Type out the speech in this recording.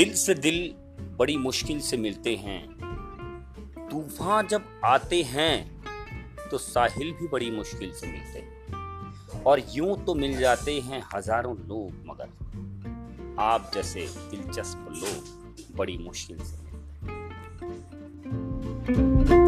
दिल से दिल बड़ी मुश्किल से मिलते हैं, तूफान जब आते हैं तो साहिल भी बड़ी मुश्किल से मिलते हैं। और यूं तो मिल जाते हैं हजारों लोग, मगर आप जैसे दिलचस्प लोग बड़ी मुश्किल से मिलते हैं।